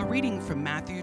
A reading from Matthew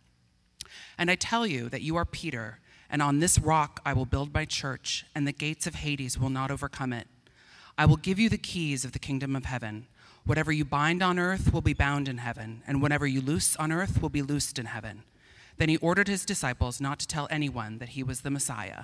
And I tell you that you are Peter, and on this rock I will build my church, and the gates of Hades will not overcome it. I will give you the keys of the kingdom of heaven. Whatever you bind on earth will be bound in heaven, and whatever you loose on earth will be loosed in heaven." Then he ordered his disciples not to tell anyone that he was the Messiah.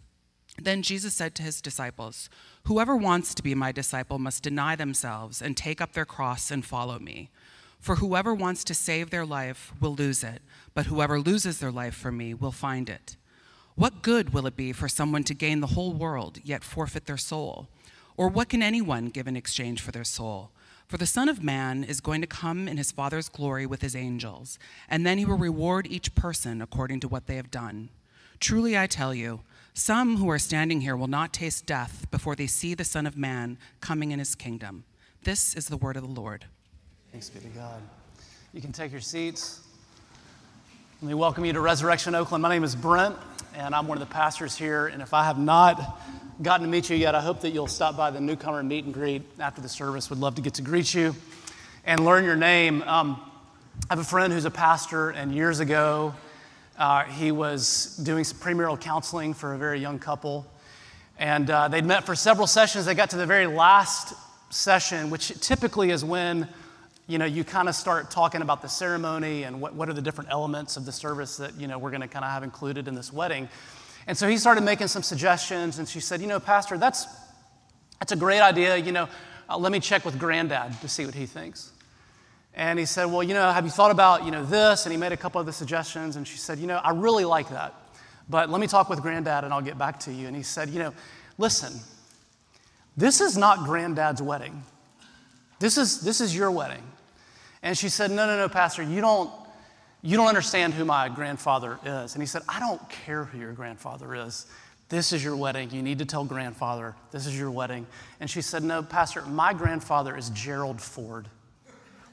Then Jesus said to his disciples, "Whoever wants to be my disciple must deny themselves and take up their cross and follow me. For whoever wants to save their life will lose it, but whoever loses their life for me will find it. What good will it be for someone to gain the whole world, yet forfeit their soul? Or what can anyone give in exchange for their soul? For the Son of Man is going to come in his Father's glory with his angels, and then he will reward each person according to what they have done. Truly I tell you, some who are standing here will not taste death before they see the Son of Man coming in his kingdom." This is the word of the Lord. Thanks be to God. You can take your seats. Let me welcome you to Resurrection Oakland. My name is Brent, and I'm one of the pastors here, and if I have not gotten to meet you yet, I hope that you'll stop by the newcomer meet and greet after the service. Would love to get to greet you and learn your name. I have a friend who's a pastor, and years ago, he was doing some premarital counseling for a very young couple, and they'd met for several sessions. They got to the very last session, which typically is when you kind of start talking about the ceremony and what are the different elements of the service that, we're going to kind of have included in this wedding. And so he started making some suggestions, and she said, "Pastor, that's a great idea. Let me check with Granddad to see what he thinks." And he said, "Well, have you thought about, this?" And he made a couple other suggestions, and she said, "I really like that, but let me talk with Granddad and I'll get back to you." And he said, "Listen, this is not Granddad's wedding. This is your wedding." And she said, No, Pastor, you don't understand who my grandfather is." And he said, "I don't care who your grandfather is. This is your wedding. You need to tell grandfather this is your wedding." And she said, "No, Pastor, my grandfather is Gerald Ford,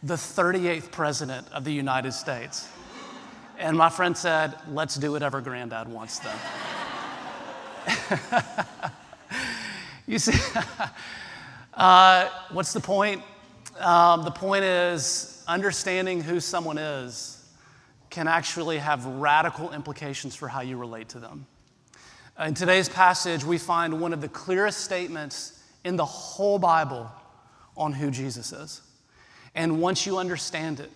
the 38th president of the United States." And my friend said, "Let's do whatever Granddad wants then." You see, what's the point? The point is understanding who someone is can actually have radical implications for how you relate to them. In today's passage, we find one of the clearest statements in the whole Bible on who Jesus is. And once you understand it,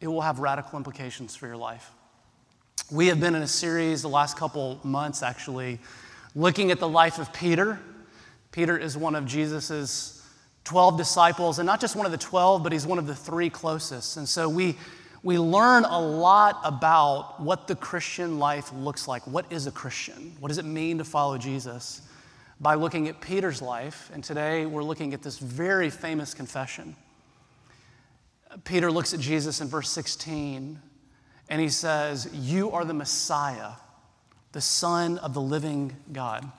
it will have radical implications for your life. We have been in a series the last couple months, actually, looking at the life of Peter. Peter is one of Jesus' 12 disciples, and not just one of the 12, but he's one of the 3 closest. And so we learn a lot about what the Christian life looks like. What is a Christian? What does it mean to follow Jesus? By looking at Peter's life, and today we're looking at this very famous confession. Peter looks at Jesus in verse 16, and he says, "You are the Messiah, the Son of the living God."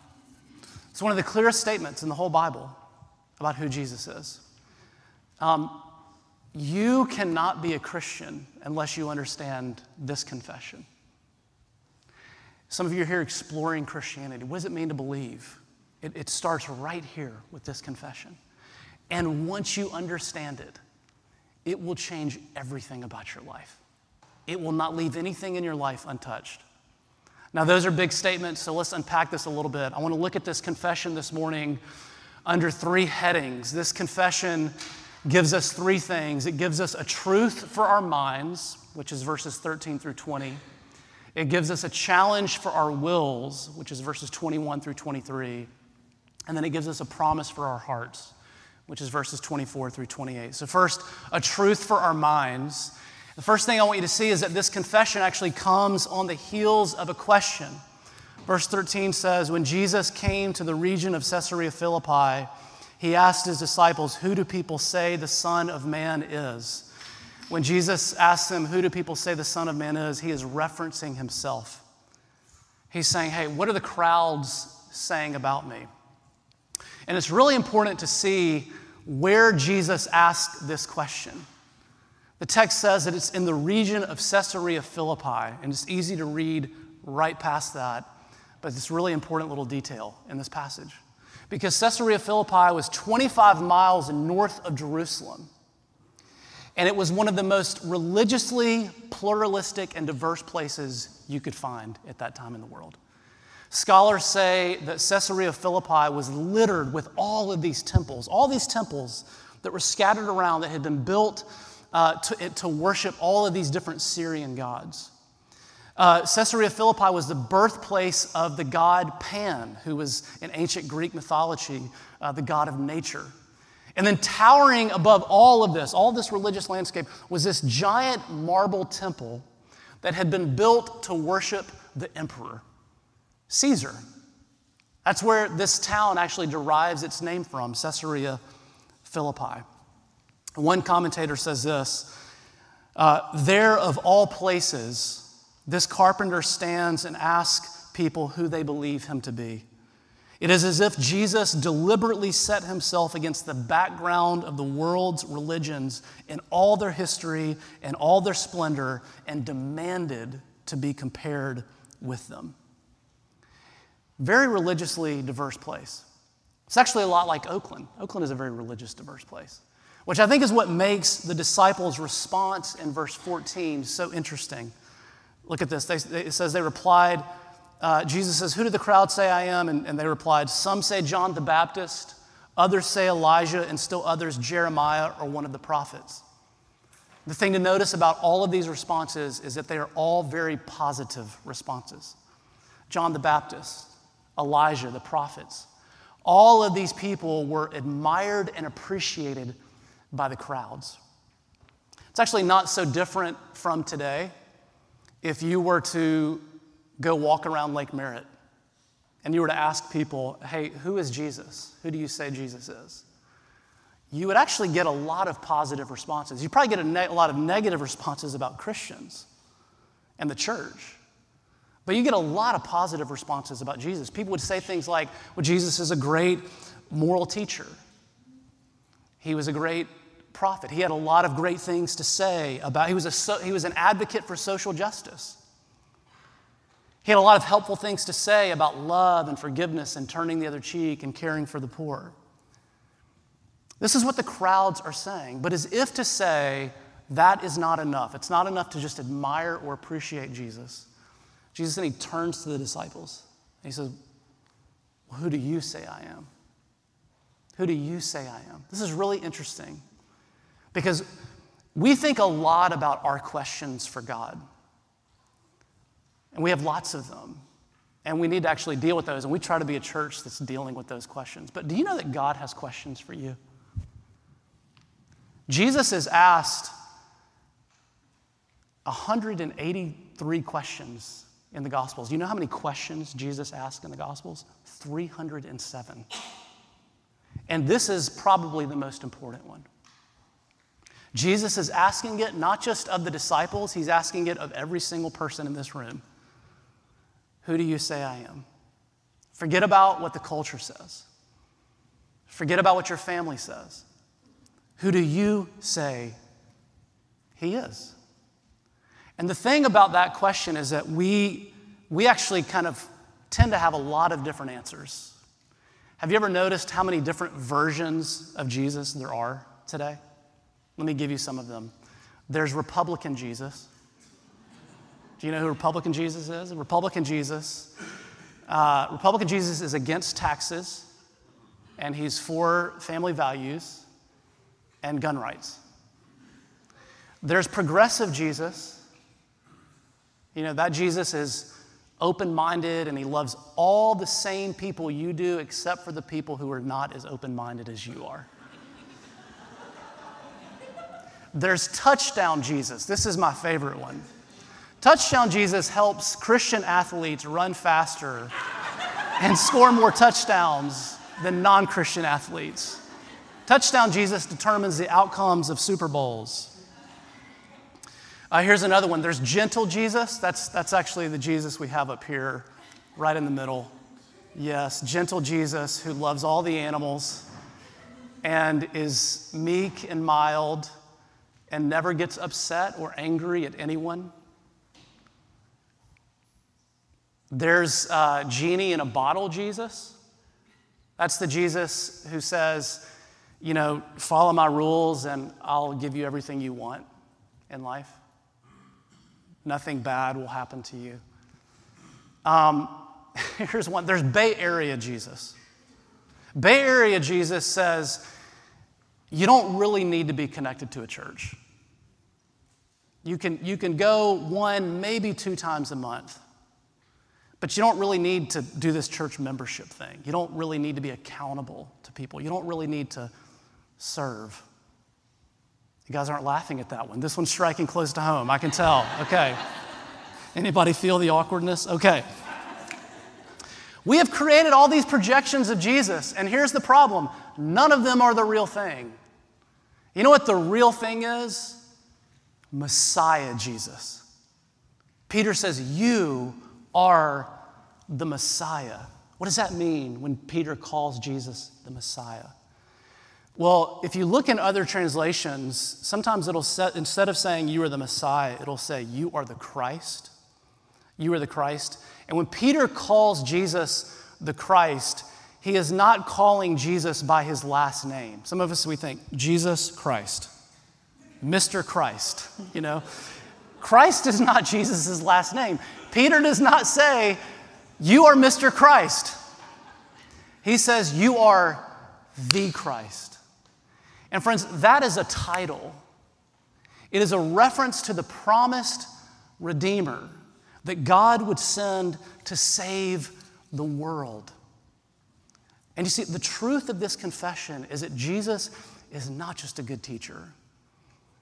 It's one of the clearest statements in the whole Bible about who Jesus is. You cannot be a Christian unless you understand this confession. Some of you are here exploring Christianity. What does it mean to believe? It starts right here with this confession. And once you understand it, it will change everything about your life. It will not leave anything in your life untouched. Now, those are big statements, so let's unpack this a little bit. I want to look at this confession this morning under three headings. This confession gives us three things. It gives us a truth for our minds, which is verses 13 through 20. It gives us a challenge for our wills, which is verses 21 through 23. And then it gives us a promise for our hearts, which is verses 24 through 28. So first, a truth for our minds. The first thing I want you to see is that this confession actually comes on the heels of a question. Verse 13 says, when Jesus came to the region of Caesarea Philippi, he asked his disciples, who do people say the Son of Man is? When Jesus asks them, who do people say the Son of Man is, he is referencing himself. He's saying, hey, what are the crowds saying about me? And it's really important to see where Jesus asked this question. The text says that it's in the region of Caesarea Philippi, and it's easy to read right past that, but it's a really important little detail in this passage. Because Caesarea Philippi was 25 miles north of Jerusalem, and it was one of the most religiously pluralistic and diverse places you could find at that time in the world. Scholars say that Caesarea Philippi was littered with all these temples that were scattered around that had been built to worship all of these different Syrian gods. Caesarea Philippi was the birthplace of the god Pan, who was in ancient Greek mythology, the god of nature. And then towering above all this religious landscape, was this giant marble temple that had been built to worship the emperor, Caesar. That's where this town actually derives its name from, Caesarea Philippi. One commentator says this, there of all places, this carpenter stands and asks people who they believe him to be. It is as if Jesus deliberately set himself against the background of the world's religions in all their history and all their splendor and demanded to be compared with them. Very religiously diverse place. It's actually a lot like Oakland. Oakland is a very religious, diverse place, which I think is what makes the disciples' response in verse 14 so interesting. Look at this. It says they replied, Jesus says, who do the crowd say I am? And they replied, some say John the Baptist, others say Elijah, and still others Jeremiah or one of the prophets. The thing to notice about all of these responses is that they are all very positive responses. John the Baptist, Elijah, the prophets. All of these people were admired and appreciated by the crowds. It's actually not so different from today. If you were to go walk around Lake Merritt and you were to ask people, hey, who is Jesus? Who do you say Jesus is? You would actually get a lot of positive responses. You probably get a lot of negative responses about Christians and the church. But you get a lot of positive responses about Jesus. People would say things like, well, Jesus is a great moral teacher. He was a great prophet. He had a lot of great things to say about, he was an advocate for social justice. He had a lot of helpful things to say about love and forgiveness and turning the other cheek and caring for the poor. This is what the crowds are saying, but as if to say, that is not enough. It's not enough to just admire or appreciate Jesus. Jesus then he turns to the disciples and he says, well, who do you say I am? Who do you say I am? This is really interesting because we think a lot about our questions for God. And we have lots of them. And we need to actually deal with those. And we try to be a church that's dealing with those questions. But do you know that God has questions for you? Jesus is asked 183 questions in the Gospels. You know how many questions Jesus asked in the Gospels? 307. And this is probably the most important one. Jesus is asking it not just of the disciples, he's asking it of every single person in this room. Who do you say I am? Forget about what the culture says. Forget about what your family says. Who do you say He is. And the thing about that question is that we actually kind of tend to have a lot of different answers. Have you ever noticed how many different versions of Jesus there are today? Let me give you some of them. There's Republican Jesus. Do you know who Republican Jesus is? Republican Jesus is against taxes, and he's for family values and gun rights. There's progressive Jesus. You know, that Jesus is open-minded, and he loves all the same people you do except for the people who are not as open-minded as you are. There's Touchdown Jesus. This is my favorite one. Touchdown Jesus helps Christian athletes run faster and score more touchdowns than non-Christian athletes. Touchdown Jesus determines the outcomes of Super Bowls. Here's another one. There's Gentle Jesus. That's actually the Jesus we have up here, right in the middle. Yes, Gentle Jesus, who loves all the animals and is meek and mild and never gets upset or angry at anyone. There's Genie in a Bottle Jesus. That's the Jesus who says, you know, follow my rules and I'll give you everything you want in life. Nothing bad will happen to you. Here's one. There's Bay Area Jesus. Bay Area Jesus says, you don't really need to be connected to a church. You can go one, maybe two times a month, but you don't really need to do this church membership thing. You don't really need to be accountable to people. You don't really need to serve. You guys aren't laughing at that one. This one's striking close to home, I can tell. Okay. Anybody feel the awkwardness? Okay. We have created all these projections of Jesus, and here's the problem. None of them are the real thing. You know what the real thing is? Messiah Jesus. Peter says, you are the Messiah. What does that mean when Peter calls Jesus the Messiah? Well, if you look in other translations, sometimes it'll say, instead of saying you are the Messiah, it'll say you are the Christ. You are the Christ. And when Peter calls Jesus the Christ, he is not calling Jesus by his last name. Some of us, we think, Jesus Christ, Mr. Christ, you know. Christ is not Jesus' last name. Peter does not say, you are Mr. Christ. He says, you are the Christ. And friends, that is a title. It is a reference to the promised Redeemer that God would send to save the world. And you see, the truth of this confession is that Jesus is not just a good teacher.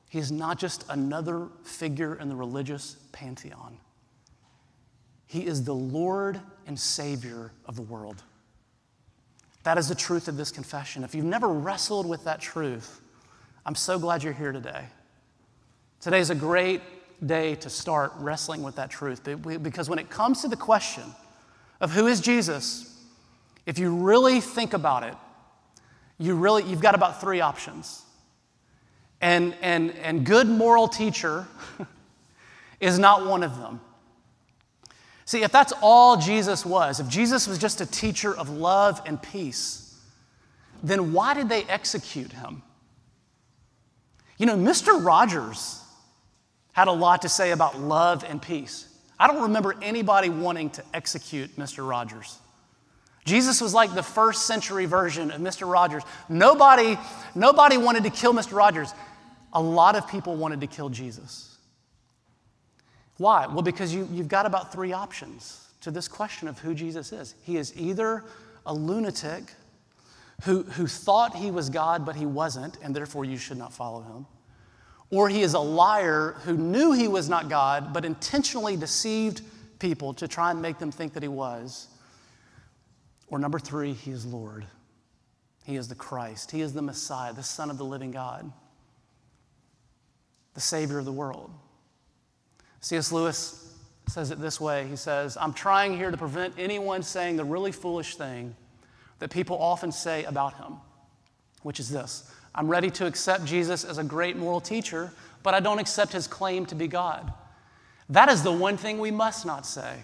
He is not just another figure in the religious pantheon. He is the Lord and Savior of the world. That is the truth of this confession. If you've never wrestled with that truth, I'm so glad you're here today. Today is a great day to start wrestling with that truth, because when it comes to the question of who is Jesus, if you really think about it, you've got about three options. And good moral teacher is not one of them. See, if that's all Jesus was, if Jesus was just a teacher of love and peace, then why did they execute him? You know, Mr. Rogers had a lot to say about love and peace. I don't remember anybody wanting to execute Mr. Rogers. Jesus was like the first century version of Mr. Rogers. Nobody wanted to kill Mr. Rogers. A lot of people wanted to kill Jesus. Why? Well, because you've got about three options to this question of who Jesus is. He is either a lunatic who thought he was God, but he wasn't, and therefore you should not follow him. Or he is a liar who knew he was not God, but intentionally deceived people to try and make them think that he was. Or number three, he is Lord. He is the Christ. He is the Messiah, the Son of the living God, the Savior of the world. C.S. Lewis says it this way. He says, I'm trying here to prevent anyone saying the really foolish thing that people often say about him, which is this: I'm ready to accept Jesus as a great moral teacher, but I don't accept his claim to be God. That is the one thing we must not say.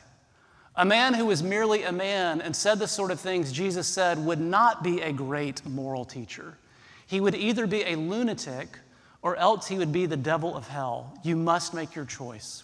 A man who was merely a man and said the sort of things Jesus said would not be a great moral teacher. He would either be a lunatic or else he would be the devil of hell. You must make your choice.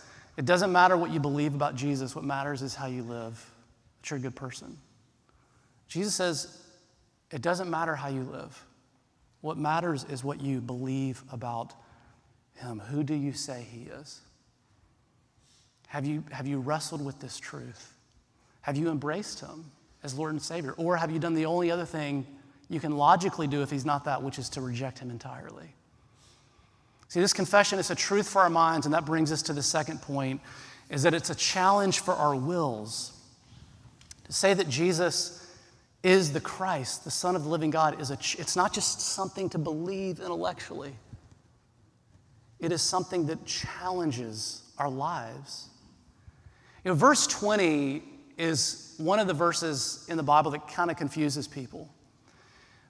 it doesn't matter what you believe about Jesus. What matters is how you live, that you're a good person. Jesus says, it doesn't matter how you live. What matters is what you believe about him. Who do you say he is? Have you wrestled with this truth? Have you embraced him as Lord and Savior? Or have you done the only other thing you can logically do if he's not that, which is to reject him entirely? See, this confession is a truth for our minds, and that brings us to the second point, is that it's a challenge for our wills. To say that Jesus is the Christ, the Son of the living God, it's not just something to believe intellectually. It is something that challenges our lives. You know, verse 20 is one of the verses in the Bible that kind of confuses people.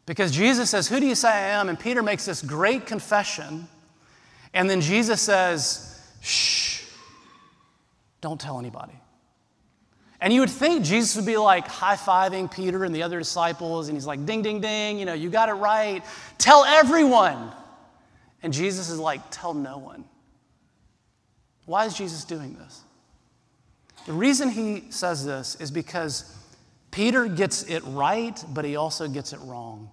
Because Jesus says, who do you say I am? And Peter makes this great confession. And then Jesus says, shh, don't tell anybody. And you would think Jesus would be like high-fiving Peter and the other disciples, and he's like, ding, ding, ding, you know, you got it right. Tell everyone. And Jesus is like, tell no one. Why is Jesus doing this? The reason he says this is because Peter gets it right, but he also gets it wrong.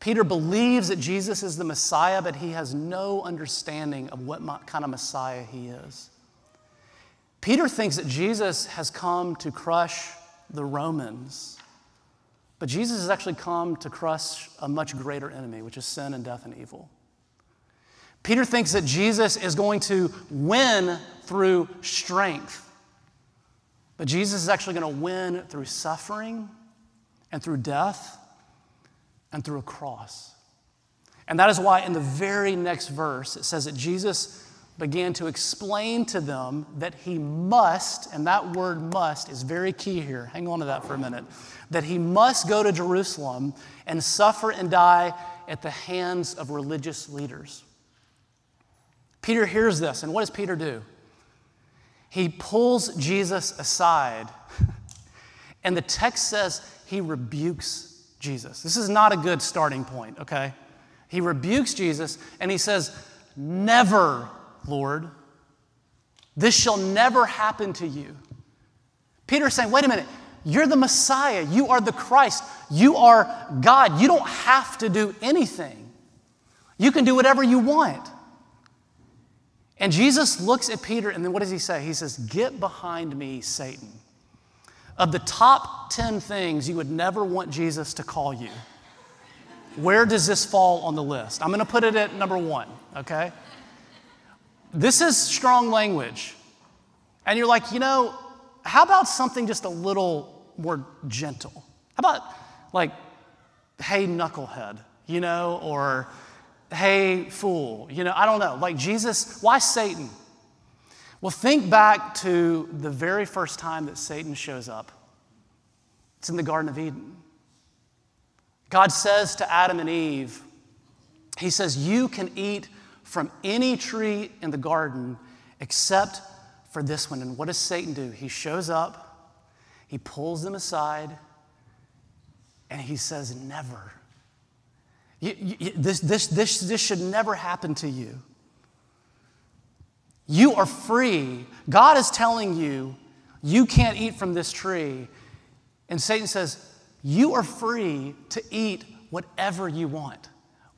Peter believes that Jesus is the Messiah, but he has no understanding of what kind of Messiah he is. Peter thinks that Jesus has come to crush the Romans, but Jesus has actually come to crush a much greater enemy, which is sin and death and evil. Peter thinks that Jesus is going to win through strength, but Jesus is actually going to win through suffering and through death and through a cross. And that is why in the very next verse, it says that Jesus began to explain to them that he must, and that word must is very key here. Hang on to that for a minute. That he must go to Jerusalem and suffer and die at the hands of religious leaders. Peter hears this, and what does Peter do? He pulls Jesus aside, and the text says he rebukes Jesus. This is not a good starting point, okay? He rebukes Jesus and he says, never, Lord. This shall never happen to you. Peter's saying, wait a minute. You're the Messiah. You are the Christ. You are God. You don't have to do anything. You can do whatever you want. And Jesus looks at Peter and then what does he say? He says, get behind me, Satan. Of the top 10 things you would never want Jesus to call you, where does this fall on the list? I'm going to put it at number 1, okay? This is strong language. And you're like, you know, how about something just a little more gentle? How about, like, hey, knucklehead, you know, or hey, fool, you know, I don't know. Like, Jesus, why Satan? Well, think back to the very first time that Satan shows up. It's in the Garden of Eden. God says to Adam and Eve, he says, you can eat from any tree in the garden except for this one. And what does Satan do? He shows up, he pulls them aside, and he says, never. This should never happen to you. You are free. God is telling you, you can't eat from this tree. And Satan says, you are free to eat whatever you want,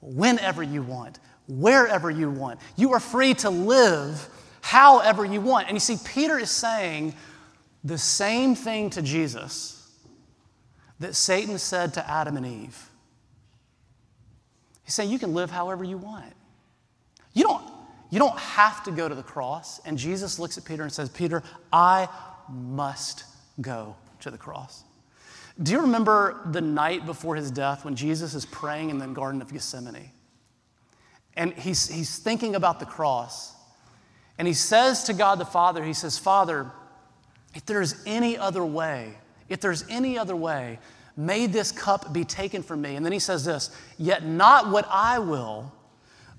whenever you want, wherever you want. You are free to live however you want. And you see, Peter is saying the same thing to Jesus that Satan said to Adam and Eve. He's saying, you can live however you want. You don't have to go to the cross. And Jesus looks at Peter and says, Peter, I must go to the cross. Do you remember the night before his death when Jesus is praying in the Garden of Gethsemane? And he's thinking about the cross. And he says to God the Father, he says, Father, if there's any other way, may this cup be taken from me. And then he says this, yet not what I will,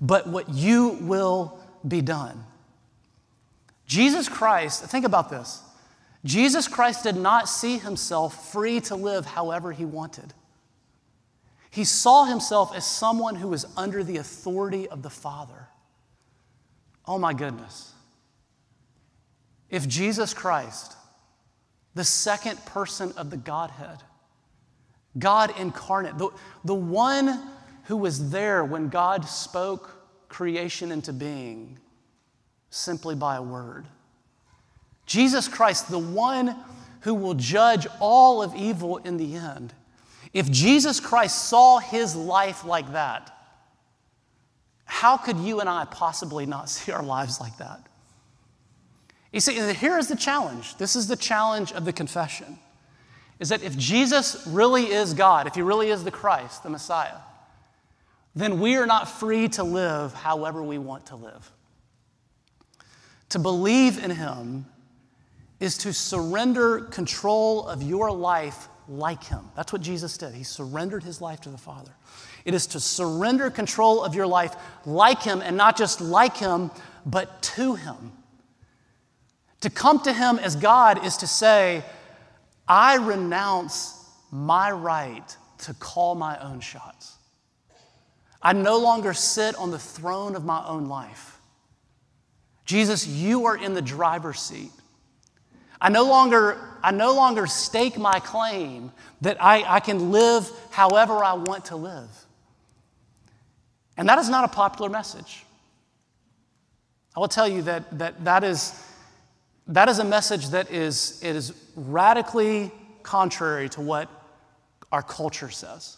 but what you will be done. Jesus Christ, think about this. Jesus Christ did not see himself free to live however he wanted. He saw himself as someone who was under the authority of the Father. Oh my goodness. If Jesus Christ, the second person of the Godhead, God incarnate, the one who was there when God spoke creation into being simply by a word. Jesus Christ, the one who will judge all of evil in the end. If Jesus Christ saw his life like that, how could you and I possibly not see our lives like that? You see, here is the challenge. This is the challenge of the confession, is that if Jesus really is God, if he really is the Christ, the Messiah, then we are not free to live however we want to live. To believe in him is to surrender control of your life like him. That's what Jesus did. He surrendered his life to the Father. It is to surrender control of your life like him, and not just like him, but to him. To come to him as God is to say, I renounce my right to call my own shots. I no longer sit on the throne of my own life. Jesus, you are in the driver's seat. I no longer stake my claim that I can live however I want to live. And that is not a popular message. I will tell you that is a message that is radically contrary to what our culture says.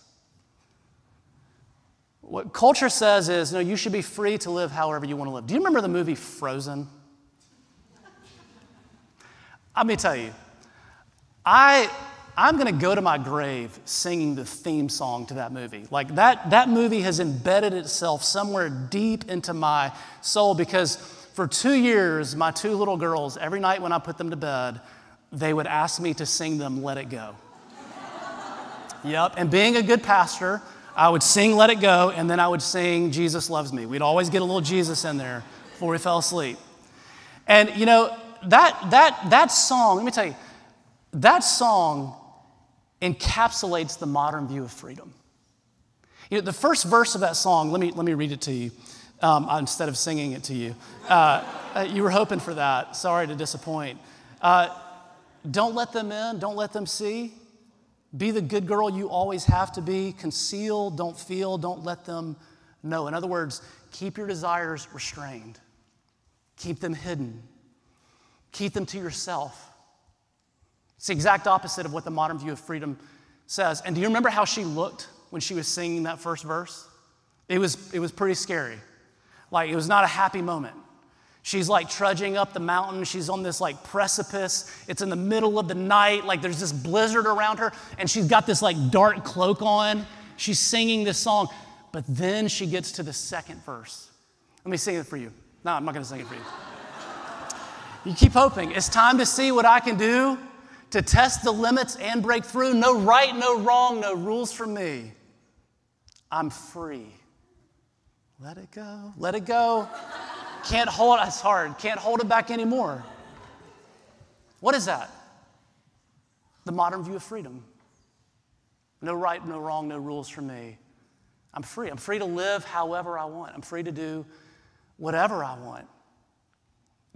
What culture says is, no, you should be free to live however you want to live. Do you remember the movie Frozen? Let me tell you, I'm going to go to my grave singing the theme song to that movie. Like that movie has embedded itself somewhere deep into my soul, because for 2 years, my two little girls, every night when I put them to bed, they would ask me to sing them Let It Go. Yep, and being a good pastor, I would sing Let It Go, and then I would sing Jesus Loves Me. We'd always get a little Jesus in there before we fell asleep. And you know, that song, let me tell you, that song encapsulates the modern view of freedom. You know, the first verse of that song, let me read it to you instead of singing it to you. You were hoping for that. Sorry to disappoint. Don't let them in. Don't let them see. Be the good girl you always have to be. Conceal. Don't feel. Don't let them know. In other words, keep your desires restrained. Keep them hidden. Keep them to yourself. It's the exact opposite of what the modern view of freedom says. And do you remember how she looked when she was singing that first verse? It was pretty scary. Like, it was not a happy moment. She's like trudging up the mountain. She's on this like precipice. It's in the middle of the night. Like, there's this blizzard around her, and she's got this like dark cloak on. She's singing this song. But then she gets to the second verse. Let me sing it for you. No, I'm not going to sing it for you. You keep hoping. It's time to see what I can do, to test the limits and break through. No right, no wrong, no rules for me. I'm free. Let it go. Let it go. Can't hold it. It's hard. Can't hold it back anymore. What is that? The modern view of freedom. No right, no wrong, no rules for me. I'm free. I'm free to live however I want. I'm free to do whatever I want.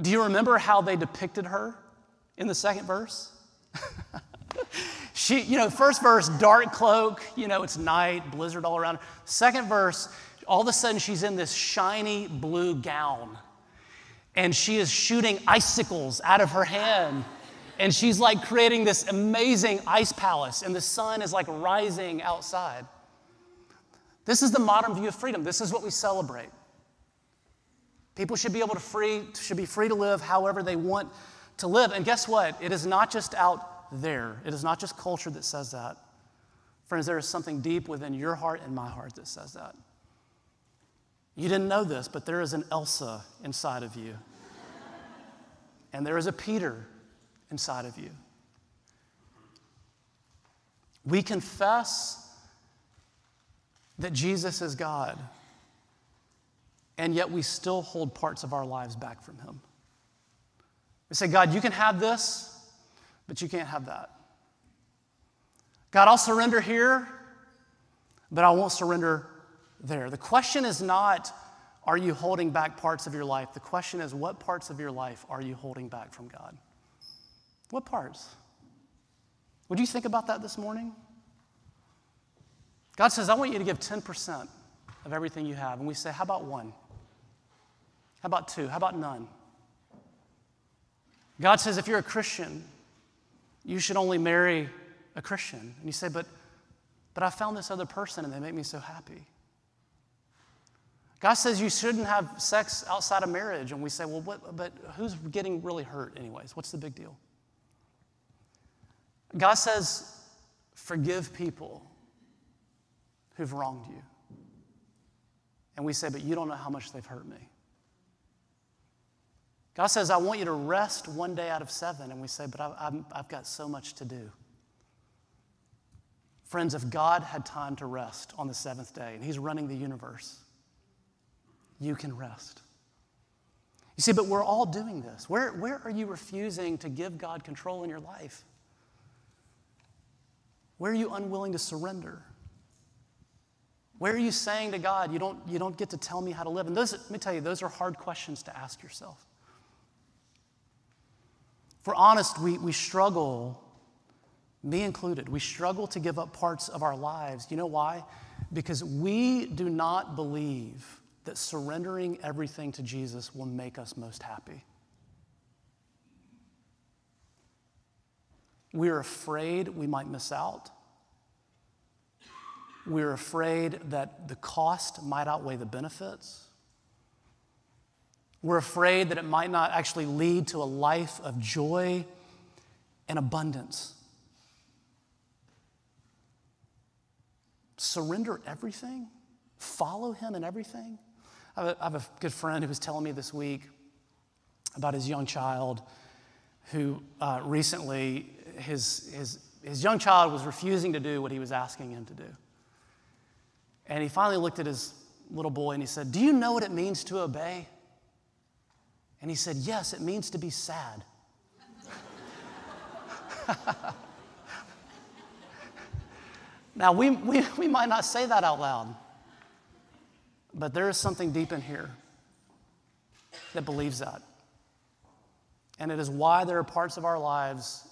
Do you remember how they depicted her in the second verse? She, you know, first verse, dark cloak, you know, it's night, blizzard all around her. Second verse, all of a sudden she's in this shiny blue gown, and she is shooting icicles out of her hand, and she's like creating this amazing ice palace, and the sun is like rising outside. This is the modern view of freedom. This is what we celebrate. People should be able to free to live however they want to live. And guess what? It is not just out there. It is not just culture that says that. Friends, there is something deep within your heart and my heart that says that. You didn't know this, but there is an Elsa inside of you. And there is a Peter inside of you. We confess that Jesus is God, and yet we still hold parts of our lives back from him. We say, God, you can have this, but you can't have that. God, I'll surrender here, but I won't surrender there. The question is not, are you holding back parts of your life? The question is, what parts of your life are you holding back from God? What parts? Would you think about that this morning? God says, I want you to give 10% of everything you have. And we say, how about 1? How about 2? How about none? God says, if you're a Christian, you should only marry a Christian. And you say, but I found this other person and they make me so happy. God says you shouldn't have sex outside of marriage. And we say, well, but who's getting really hurt anyways? What's the big deal? God says, forgive people who've wronged you. And we say, but you don't know how much they've hurt me. God says, I want you to rest one day out of 7. And we say, but I've got so much to do. Friends, if God had time to rest on the 7th day, and he's running the universe, you can rest. You see, but we're all doing this. Where are you refusing to give God control in your life? Where are you unwilling to surrender? Where are you saying to God, you don't get to tell me how to live? And those, let me tell you, those are hard questions to ask yourself. If we're honest, we struggle, me included, we struggle to give up parts of our lives. You know why? Because we do not believe that surrendering everything to Jesus will make us most happy. We're afraid we might miss out. We're afraid that the cost might outweigh the benefits. We're afraid that it might not actually lead to a life of joy and abundance. Surrender everything? Follow him in everything? I have a good friend who was telling me this week about his young child who recently, his young child was refusing to do what he was asking him to do. And he finally looked at his little boy and he said, do you know what it means to obey? And he said, yes, it means to be sad. Now, we might not say that out loud, but there is something deep in here that believes that. And it is why there are parts of our lives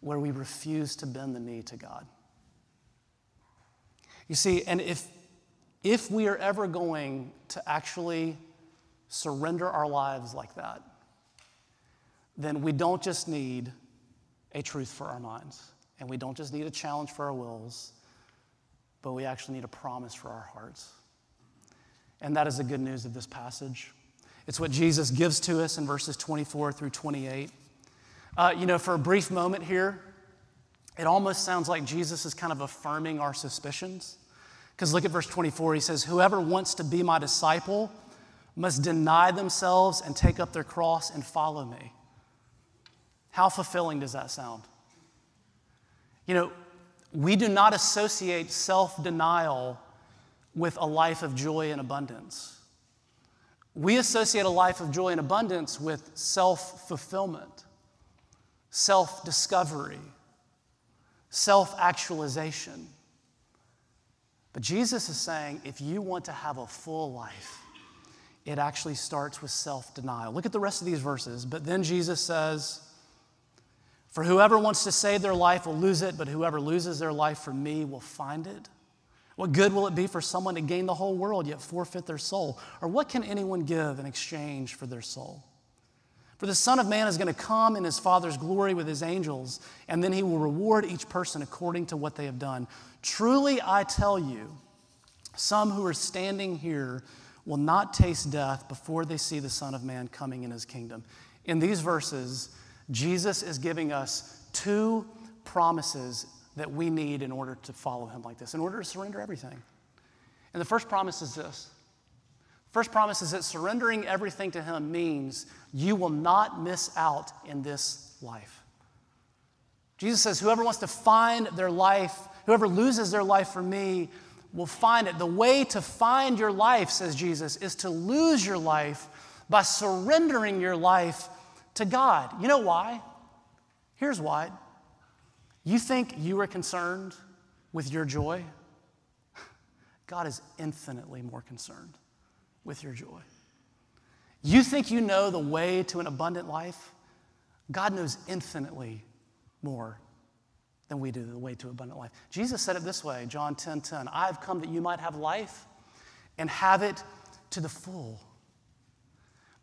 where we refuse to bend the knee to God. You see, and if we are ever going to actually surrender our lives like that, then we don't just need a truth for our minds, and we don't just need a challenge for our wills, but we actually need a promise for our hearts. And that is the good news of this passage. It's what Jesus gives to us in verses 24 through 28. For a brief moment here, it almost sounds like Jesus is kind of affirming our suspicions. Because look at verse 24, he says, whoever wants to be my disciple must deny themselves and take up their cross and follow me. How fulfilling does that sound? We do not associate self-denial with a life of joy and abundance. We associate a life of joy and abundance with self-fulfillment, self-discovery, self-actualization. But Jesus is saying, if you want to have a full life, it actually starts with self-denial. Look at the rest of these verses. But then Jesus says, for whoever wants to save their life will lose it, but whoever loses their life for me will find it. What good will it be for someone to gain the whole world yet forfeit their soul? Or what can anyone give in exchange for their soul? For the Son of Man is going to come in his Father's glory with his angels, and then he will reward each person according to what they have done. Truly I tell you, some who are standing here will not taste death before they see the Son of Man coming in his kingdom. In these verses, Jesus is giving us two promises that we need in order to follow him like this, in order to surrender everything. And the first promise is this. First promise is that surrendering everything to him means you will not miss out in this life. Jesus says, whoever wants to find their life, whoever loses their life for me, will find it. The way to find your life, says Jesus, is to lose your life by surrendering your life to God. You know why? Here's why. You think you are concerned with your joy? God is infinitely more concerned with your joy. You think you know the way to an abundant life? God knows infinitely more than we do the way to abundant life. Jesus said it this way, John 10:10, I've come that you might have life and have it to the full.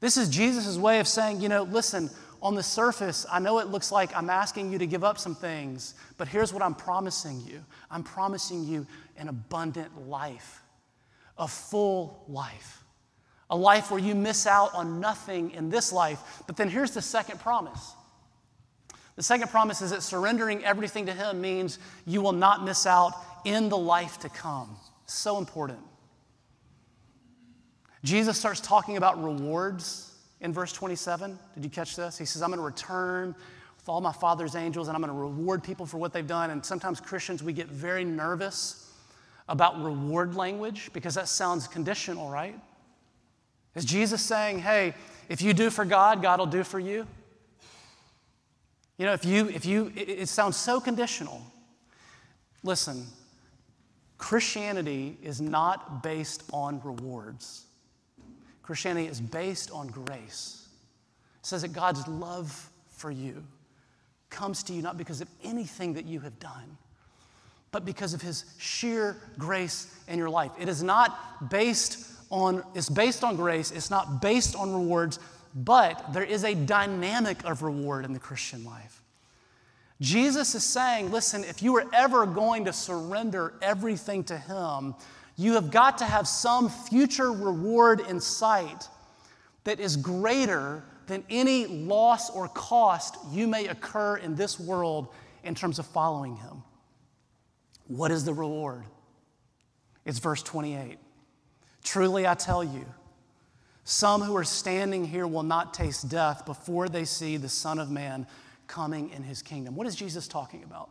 This is Jesus' way of saying, you know, listen, on the surface, I know it looks like I'm asking you to give up some things, but here's what I'm promising you. I'm promising you an abundant life, a full life, a life where you miss out on nothing in this life. But then here's the second promise. The second promise is that surrendering everything to him means you will not miss out in the life to come. So important. Jesus starts talking about rewards in verse 27. Did you catch this? He says, I'm going to return with all my Father's angels, and I'm going to reward people for what they've done. And sometimes Christians, we get very nervous about reward language because that sounds conditional, right? Is Jesus saying, hey, if you do for God, God will do for you? You know, it sounds so conditional. Listen, Christianity is not based on rewards. Christianity is based on grace. It says that God's love for you comes to you not because of anything that you have done, but because of his sheer grace in your life. It is not based on, it's based on grace, it's not based on rewards, but there is a dynamic of reward in the Christian life. Jesus is saying, listen, if you are ever going to surrender everything to him, you have got to have some future reward in sight that is greater than any loss or cost you may incur in this world in terms of following him. What is the reward? It's verse 28. Truly I tell you, some who are standing here will not taste death before they see the Son of Man coming in his kingdom. What is Jesus talking about?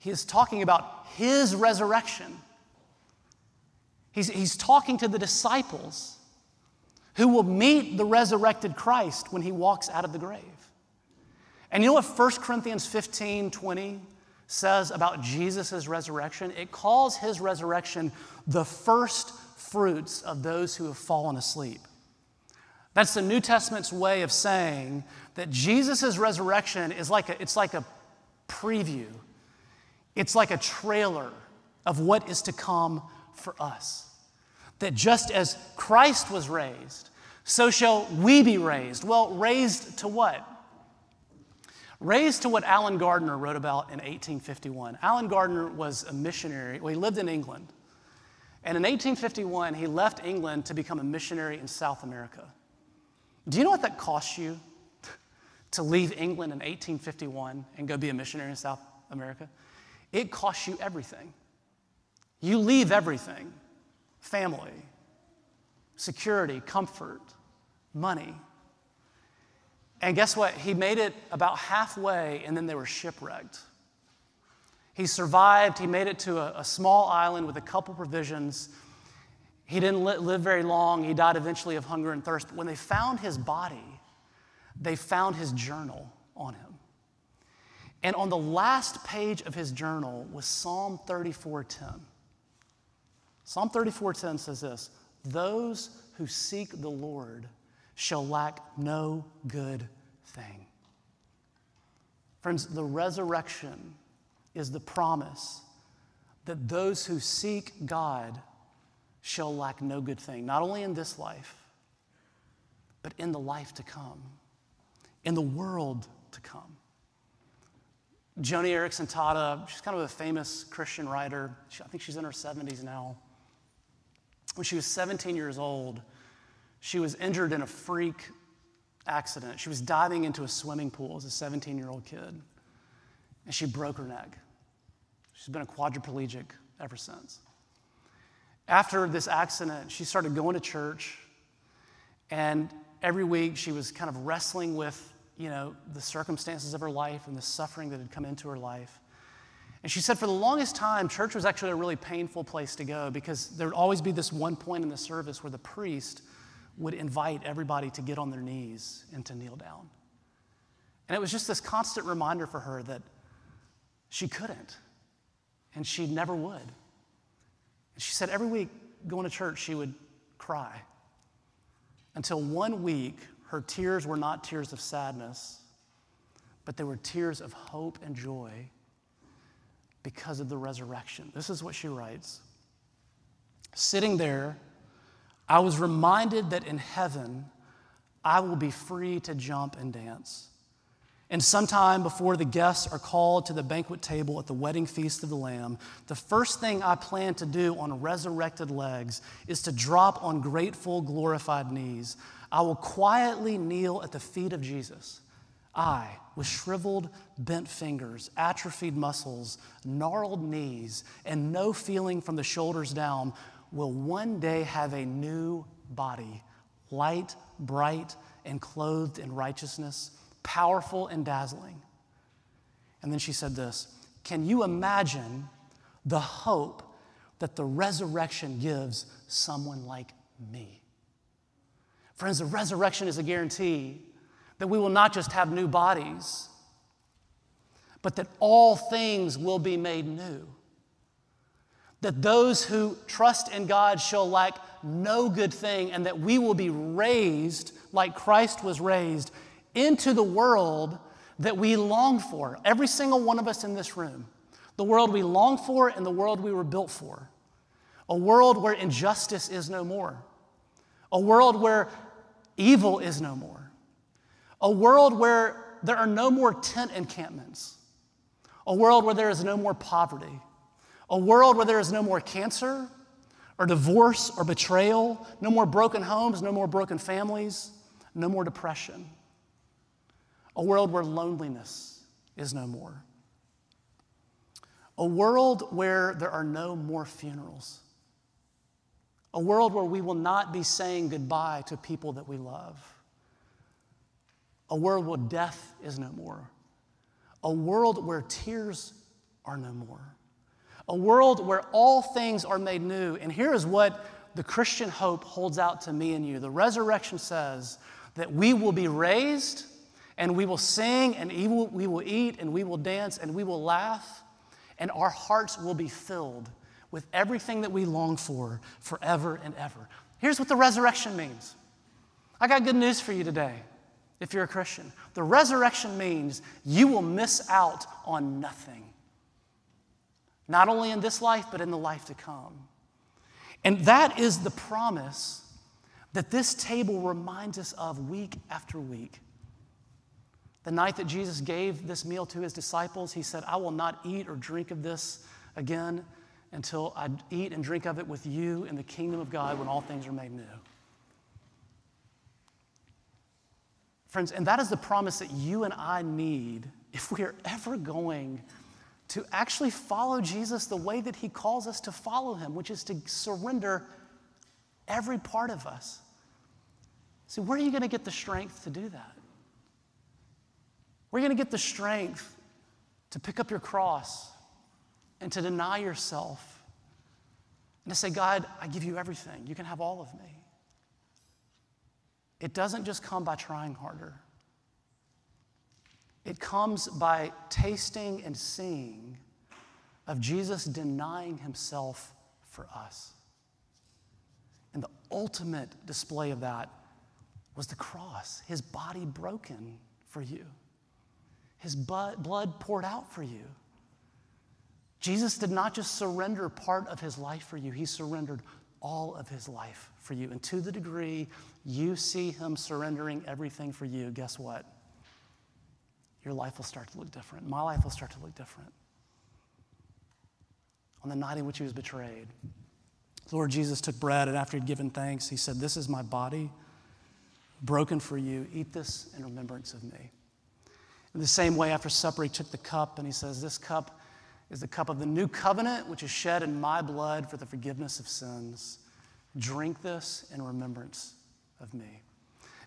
He is talking about his resurrection. He's talking to the disciples who will meet the resurrected Christ when he walks out of the grave. And you know what 1 Corinthians 15:20 says about Jesus' resurrection? It calls his resurrection the first fruits of those who have fallen asleep. That's the New Testament's way of saying that Jesus' resurrection is like a preview. It's like a trailer of what is to come for us. That just as Christ was raised, so shall we be raised. Well, raised to what? Raised to what Alan Gardner wrote about in 1851. Alan Gardner was a missionary. Well, he lived in England. And in 1851, he left England to become a missionary in South America. Do you know what that costs you to leave England in 1851 and go be a missionary in South America? It costs you everything. You leave everything: family, security, comfort, money. And guess what? He made it about halfway, and then they were shipwrecked. He survived. He made it to a small island with a couple provisions. He didn't live very long. He died eventually of hunger and thirst. But when they found his body, they found his journal on him. And on the last page of his journal was Psalm 34:10. Psalm 34:10 says this: those who seek the Lord shall lack no good thing. Friends, the resurrection is the promise that those who seek God shall lack no good thing, not only in this life, but in the life to come, in the world to come. Joni Eareckson Tada, she's kind of a famous Christian writer. I think she's in her 70s now. When she was 17 years old, she was injured in a freak accident. She was diving into a swimming pool as a 17-year-old kid, and she broke her neck. She's been a quadriplegic ever since. After this accident, she started going to church, and every week she was kind of wrestling with, the circumstances of her life and the suffering that had come into her life. And she said for the longest time, church was actually a really painful place to go because there would always be this one point in the service where the priest would invite everybody to get on their knees and to kneel down. And it was just this constant reminder for her that she couldn't and she never would. And she said every week going to church, she would cry until one week her tears were not tears of sadness, but they were tears of hope and joy because of the resurrection. This is what she writes. Sitting there, I was reminded that in heaven, I will be free to jump and dance. And sometime before the guests are called to the banquet table at the wedding feast of the Lamb, the first thing I plan to do on resurrected legs is to drop on grateful, glorified knees. I will quietly kneel at the feet of Jesus. I, with shriveled, bent fingers, atrophied muscles, gnarled knees, and no feeling from the shoulders down, will one day have a new body, light, bright, and clothed in righteousness, powerful and dazzling. And then she said this, can you imagine the hope that the resurrection gives someone like me? Friends, the resurrection is a guarantee that we will not just have new bodies, but that all things will be made new. That those who trust in God shall lack no good thing, and that we will be raised like Christ was raised into the world that we long for. Every single one of us in this room, the world we long for and the world we were built for. A world where injustice is no more. A world where evil is no more. A world where there are no more tent encampments. A world where there is no more poverty. A world where there is no more cancer or divorce or betrayal, no more broken homes, no more broken families, no more depression. A world where loneliness is no more. A world where there are no more funerals. A world where we will not be saying goodbye to people that we love. A world where death is no more. A world where tears are no more. A world where all things are made new. And here is what the Christian hope holds out to me and you. The resurrection says that we will be raised and we will sing and we will eat and we will dance and we will laugh and our hearts will be filled with everything that we long for forever and ever. Here's what the resurrection means. I got good news for you today if you're a Christian. The resurrection means you will miss out on nothing. Not only in this life, but in the life to come. And that is the promise that this table reminds us of week after week. The night that Jesus gave this meal to his disciples, he said, I will not eat or drink of this again until I eat and drink of it with you in the kingdom of God when all things are made new. Friends, and that is the promise that you and I need if we are ever going to actually follow Jesus the way that he calls us to follow him, which is to surrender every part of us. So where are you going to get the strength to do that? Where are you going to get the strength to pick up your cross and to deny yourself and to say, God, I give you everything. You can have all of me. It doesn't just come by trying harder. It comes by tasting and seeing of Jesus denying himself for us. And the ultimate display of that was the cross, his body broken for you, his blood poured out for you. Jesus did not just surrender part of his life for you, he surrendered all of his life for you. And to the degree you see him surrendering everything for you, guess what? Your life will start to look different. My life will start to look different. On the night in which he was betrayed, The Lord Jesus took bread, and after he'd given thanks, he said, "This is my body broken for you. Eat this in remembrance of me." In the same way, after supper, he took the cup, and he says, "This cup is the cup of the new covenant, which is shed in my blood for the forgiveness of sins. Drink this in remembrance of me."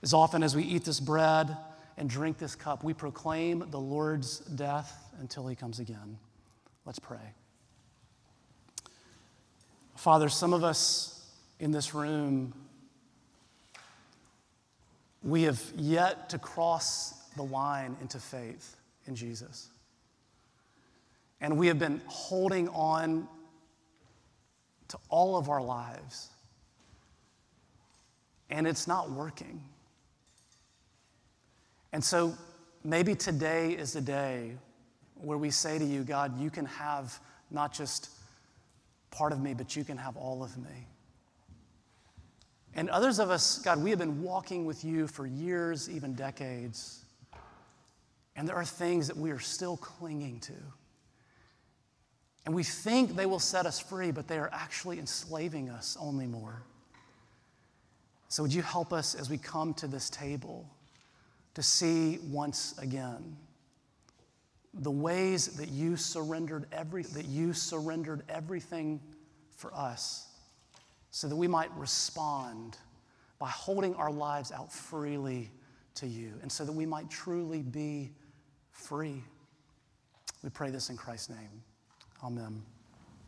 As often as we eat this bread and drink this cup, we proclaim the Lord's death until he comes again. Let's pray. Father, some of us in this room, we have yet to cross the line into faith in Jesus. And we have been holding on to all of our lives. And it's not working. And so maybe today is the day where we say to you, God, you can have not just part of me, but you can have all of me. And others of us, God, we have been walking with you for years, even decades. And there are things that we are still clinging to. And we think they will set us free, but they are actually enslaving us only more. So would you help us as we come to this table to see once again the ways that you surrendered everything for us, so that we might respond by holding our lives out freely to you, and so that we might truly be free. We pray this in Christ's name. Amen.